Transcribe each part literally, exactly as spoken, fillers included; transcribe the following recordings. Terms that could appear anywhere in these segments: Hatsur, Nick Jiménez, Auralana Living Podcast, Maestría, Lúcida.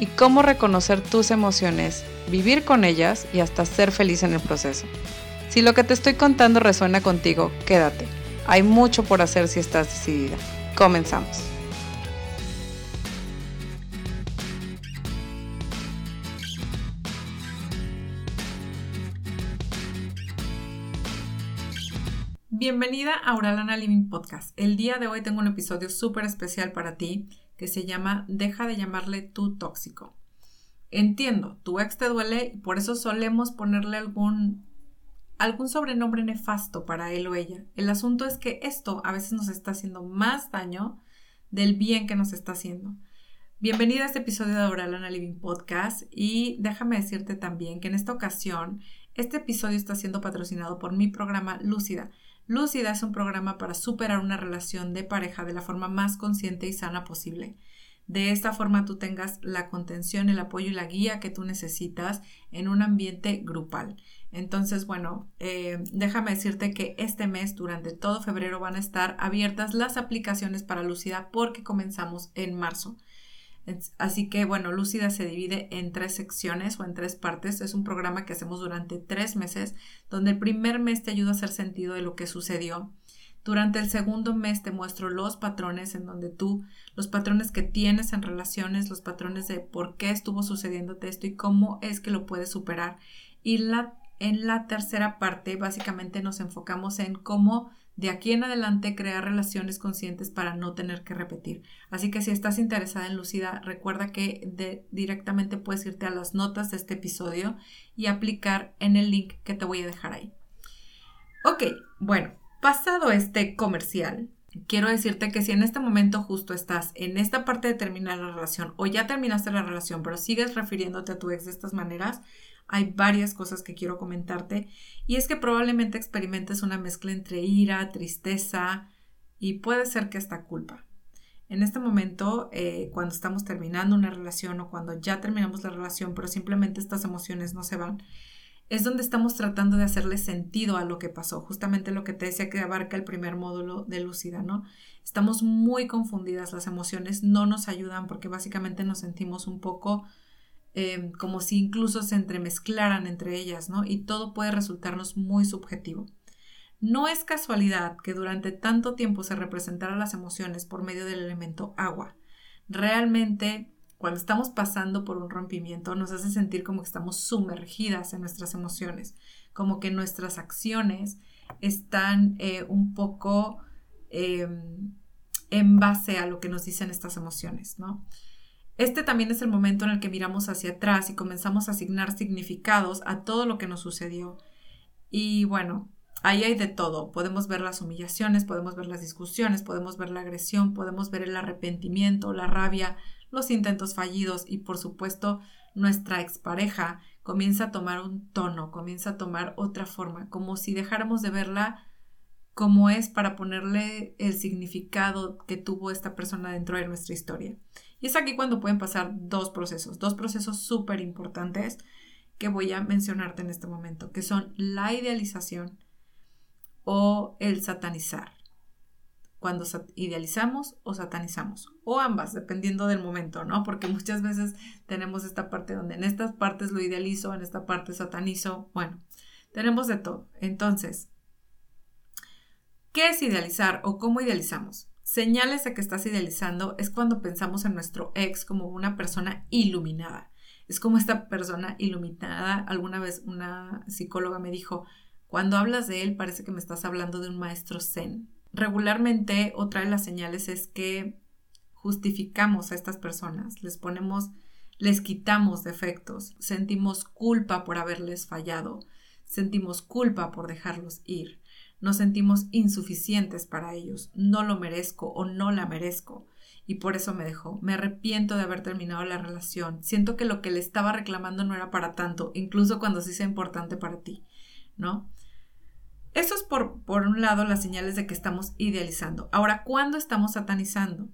y cómo reconocer tus emociones, vivir con ellas y hasta ser feliz en el proceso. Si lo que te estoy contando resuena contigo, quédate. Hay mucho por hacer si estás decidida. Comenzamos. Bienvenida a Auralana Living Podcast. El día de hoy tengo un episodio súper especial para ti que se llama Deja de llamarle tú tóxico. Entiendo, tu ex te duele y por eso solemos ponerle algún, algún sobrenombre nefasto para él o ella. El asunto es que esto a veces nos está haciendo más daño del bien que nos está haciendo. Bienvenida a este episodio de Auralana Living Podcast y déjame decirte también que en esta ocasión este episodio está siendo patrocinado por mi programa Lúcida. Lúcida es un programa para superar una relación de pareja de la forma más consciente y sana posible. De esta forma tú tengas la contención, el apoyo y la guía que tú necesitas en un ambiente grupal. Entonces, bueno, eh, déjame decirte que este mes, durante todo febrero, van a estar abiertas las aplicaciones para Lúcida porque comenzamos en marzo. Así que, bueno, Lúcida se divide en tres secciones o en tres partes. Es un programa que hacemos durante tres meses, donde el primer mes te ayuda a hacer sentido de lo que sucedió. Durante el segundo mes te muestro los patrones en donde tú, los patrones que tienes en relaciones, los patrones de por qué estuvo sucediéndote esto y cómo es que lo puedes superar. Y la, en la tercera parte, básicamente nos enfocamos en cómo de aquí en adelante crear relaciones conscientes para no tener que repetir. Así que si estás interesada en Lúcida, recuerda que de, directamente puedes irte a las notas de este episodio y aplicar en el link que te voy a dejar ahí. Ok, bueno, pasado este comercial, quiero decirte que si en este momento justo estás en esta parte de terminar la relación o ya terminaste la relación, pero sigues refiriéndote a tu ex de estas maneras, hay varias cosas que quiero comentarte y es que probablemente experimentes una mezcla entre ira, tristeza y puede ser que hasta culpa. En este momento, eh, cuando estamos terminando una relación o cuando ya terminamos la relación, pero simplemente estas emociones no se van, es donde estamos tratando de hacerle sentido a lo que pasó, justamente lo que te decía que abarca el primer módulo de Lúcida, ¿no? Estamos muy confundidas, las emociones no nos ayudan porque básicamente nos sentimos un poco... Eh, como si incluso se entremezclaran entre ellas, ¿no? Y todo puede resultarnos muy subjetivo. No es casualidad que durante tanto tiempo se representaran las emociones por medio del elemento agua. Realmente, cuando estamos pasando por un rompimiento, nos hace sentir como que estamos sumergidas en nuestras emociones, como que nuestras acciones están eh, un poco eh, en base a lo que nos dicen estas emociones, ¿no? Este también es el momento en el que miramos hacia atrás y comenzamos a asignar significados a todo lo que nos sucedió. Y bueno, ahí hay de todo. Podemos ver las humillaciones, podemos ver las discusiones, podemos ver la agresión, podemos ver el arrepentimiento, la rabia, los intentos fallidos y por supuesto nuestra expareja comienza a tomar un tono, comienza a tomar otra forma, como si dejáramos de verla como es para ponerle el significado que tuvo esta persona dentro de nuestra historia. Y es aquí cuando pueden pasar dos procesos, dos procesos súper importantes que voy a mencionarte en este momento, que son la idealización o el satanizar. Cuando idealizamos o satanizamos, o ambas, dependiendo del momento, ¿no? Porque muchas veces tenemos esta parte donde en estas partes lo idealizo, en esta parte satanizo, bueno, tenemos de todo. Entonces, ¿qué es idealizar o cómo idealizamos? Señales de que estás idealizando es cuando pensamos en nuestro ex como una persona iluminada. Es como esta persona iluminada. Alguna vez una psicóloga me dijo, cuando hablas de él parece que me estás hablando de un maestro zen. Regularmente otra de las señales es que justificamos a estas personas, les ponemos, les quitamos defectos, sentimos culpa por haberles fallado, sentimos culpa por dejarlos ir. Nos sentimos insuficientes para ellos, no lo merezco o no la merezco. y por eso me dejó. Me arrepiento de haber terminado la relación. Siento que lo que le estaba reclamando no era para tanto, incluso cuando sí sea importante para ti, ¿no? Eso es por, por un lado las señales de que estamos idealizando. Ahora, ¿cuándo estamos satanizando?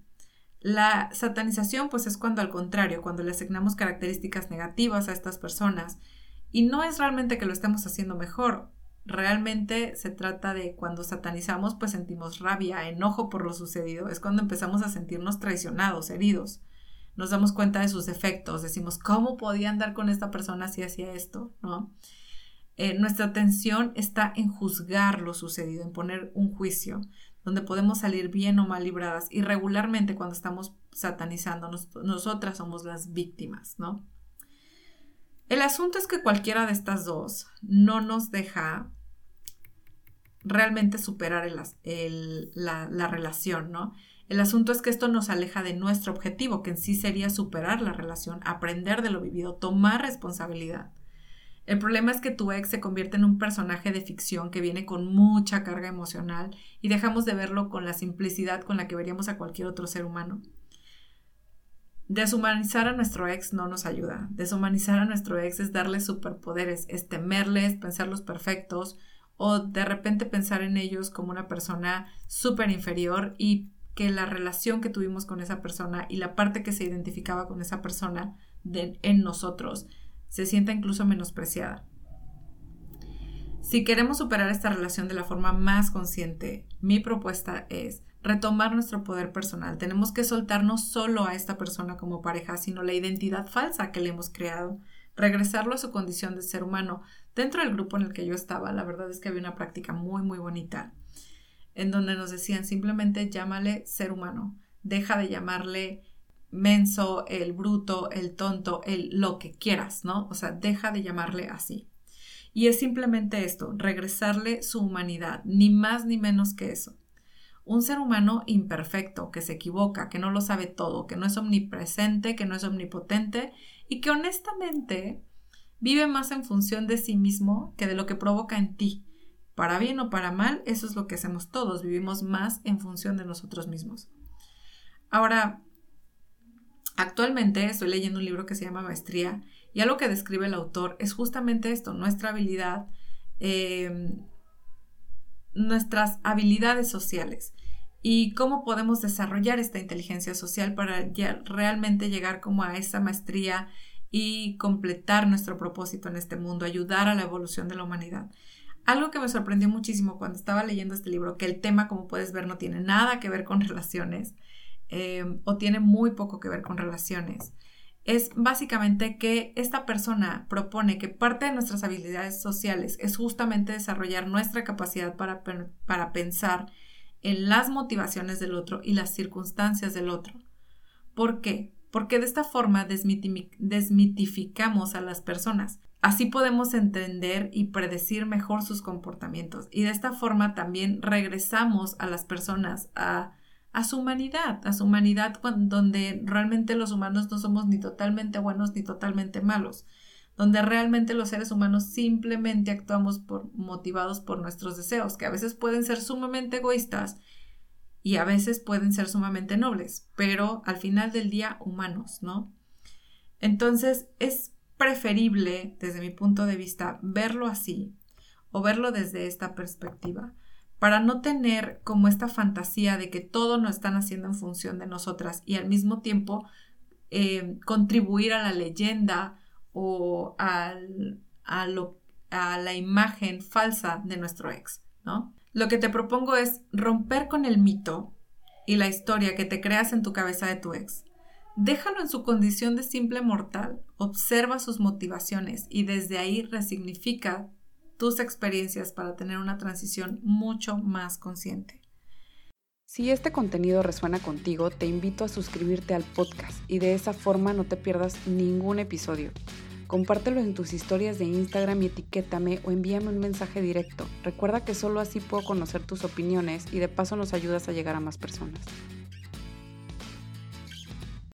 La satanización pues es cuando al contrario, cuando le asignamos características negativas a estas personas y no es realmente que lo estemos haciendo mejor, realmente se trata de cuando satanizamos pues sentimos rabia, enojo por lo sucedido, es cuando empezamos a sentirnos traicionados, heridos, nos damos cuenta de sus defectos, decimos ¿cómo podía andar con esta persona si hacía esto?, ¿no? Eh, nuestra atención está en juzgar lo sucedido, en poner un juicio, donde podemos salir bien o mal libradas, y regularmente cuando estamos satanizando, nos, nosotras somos las víctimas, ¿no? El asunto es que cualquiera de estas dos no nos deja realmente superar el, el, la, la relación, ¿no? El asunto es que esto nos aleja de nuestro objetivo, que en sí sería superar la relación, aprender de lo vivido, tomar responsabilidad. El problema es que tu ex se convierte en un personaje de ficción que viene con mucha carga emocional y dejamos de verlo con la simplicidad con la que veríamos a cualquier otro ser humano. Deshumanizar a nuestro ex no nos ayuda. Deshumanizar a nuestro ex es darle superpoderes, es temerles, pensarlos perfectos o de repente pensar en ellos como una persona súper inferior y que la relación que tuvimos con esa persona y la parte que se identificaba con esa persona de, en nosotros se sienta incluso menospreciada. Si queremos superar esta relación de la forma más consciente, mi propuesta es retomar nuestro poder personal. Tenemos que soltar no solo a esta persona como pareja, sino la identidad falsa que le hemos creado, regresarlo a su condición de ser humano. Dentro del grupo en el que yo estaba, la verdad es que había una práctica muy, muy bonita, en donde nos decían simplemente llámale ser humano, deja de llamarle menso, el bruto, el tonto, el lo que quieras, ¿no? O sea, deja de llamarle así. Y es simplemente esto, regresarle su humanidad, ni más ni menos que eso. Un ser humano imperfecto, que se equivoca, que no lo sabe todo, que no es omnipresente, que no es omnipotente y que honestamente vive más en función de sí mismo que de lo que provoca en ti. Para bien o para mal, eso es lo que hacemos todos, vivimos más en función de nosotros mismos. Ahora, actualmente estoy leyendo un libro que se llama Maestría y algo que describe el autor es justamente esto, nuestra habilidad, eh, nuestras habilidades sociales y cómo podemos desarrollar esta inteligencia social para ya realmente llegar como a esa maestría y completar nuestro propósito en este mundo, ayudar a la evolución de la humanidad. Algo que me sorprendió muchísimo cuando estaba leyendo este libro, que el tema, como puedes ver, no tiene nada que ver con relaciones, Eh, o tiene muy poco que ver con relaciones, es básicamente que esta persona propone que parte de nuestras habilidades sociales es justamente desarrollar nuestra capacidad para, para pensar en las motivaciones del otro y las circunstancias del otro. ¿Por qué? Porque de esta forma desmiti- desmitificamos a las personas. Así podemos entender y predecir mejor sus comportamientos y de esta forma también regresamos a las personas a a su humanidad, a su humanidad donde realmente los humanos no somos ni totalmente buenos ni totalmente malos, donde realmente los seres humanos simplemente actuamos por, motivados por nuestros deseos, que a veces pueden ser sumamente egoístas y a veces pueden ser sumamente nobles, pero al final del día humanos, ¿no? Entonces es preferible, desde mi punto de vista, verlo así o verlo desde esta perspectiva, para no tener como esta fantasía de que todo nos están haciendo en función de nosotras y al mismo tiempo eh, contribuir a la leyenda o al, a, lo, a la imagen falsa de nuestro ex, ¿no? Lo que te propongo es romper con el mito y la historia que te creas en tu cabeza de tu ex. Déjalo en su condición de simple mortal, observa sus motivaciones y desde ahí resignifica tus experiencias para tener una transición mucho más consciente. Si este contenido resuena contigo, te invito a suscribirte al podcast y de esa forma no te pierdas ningún episodio. Compártelo en tus historias de Instagram y etiquétame o envíame un mensaje directo. Recuerda que solo así puedo conocer tus opiniones y de paso nos ayudas a llegar a más personas.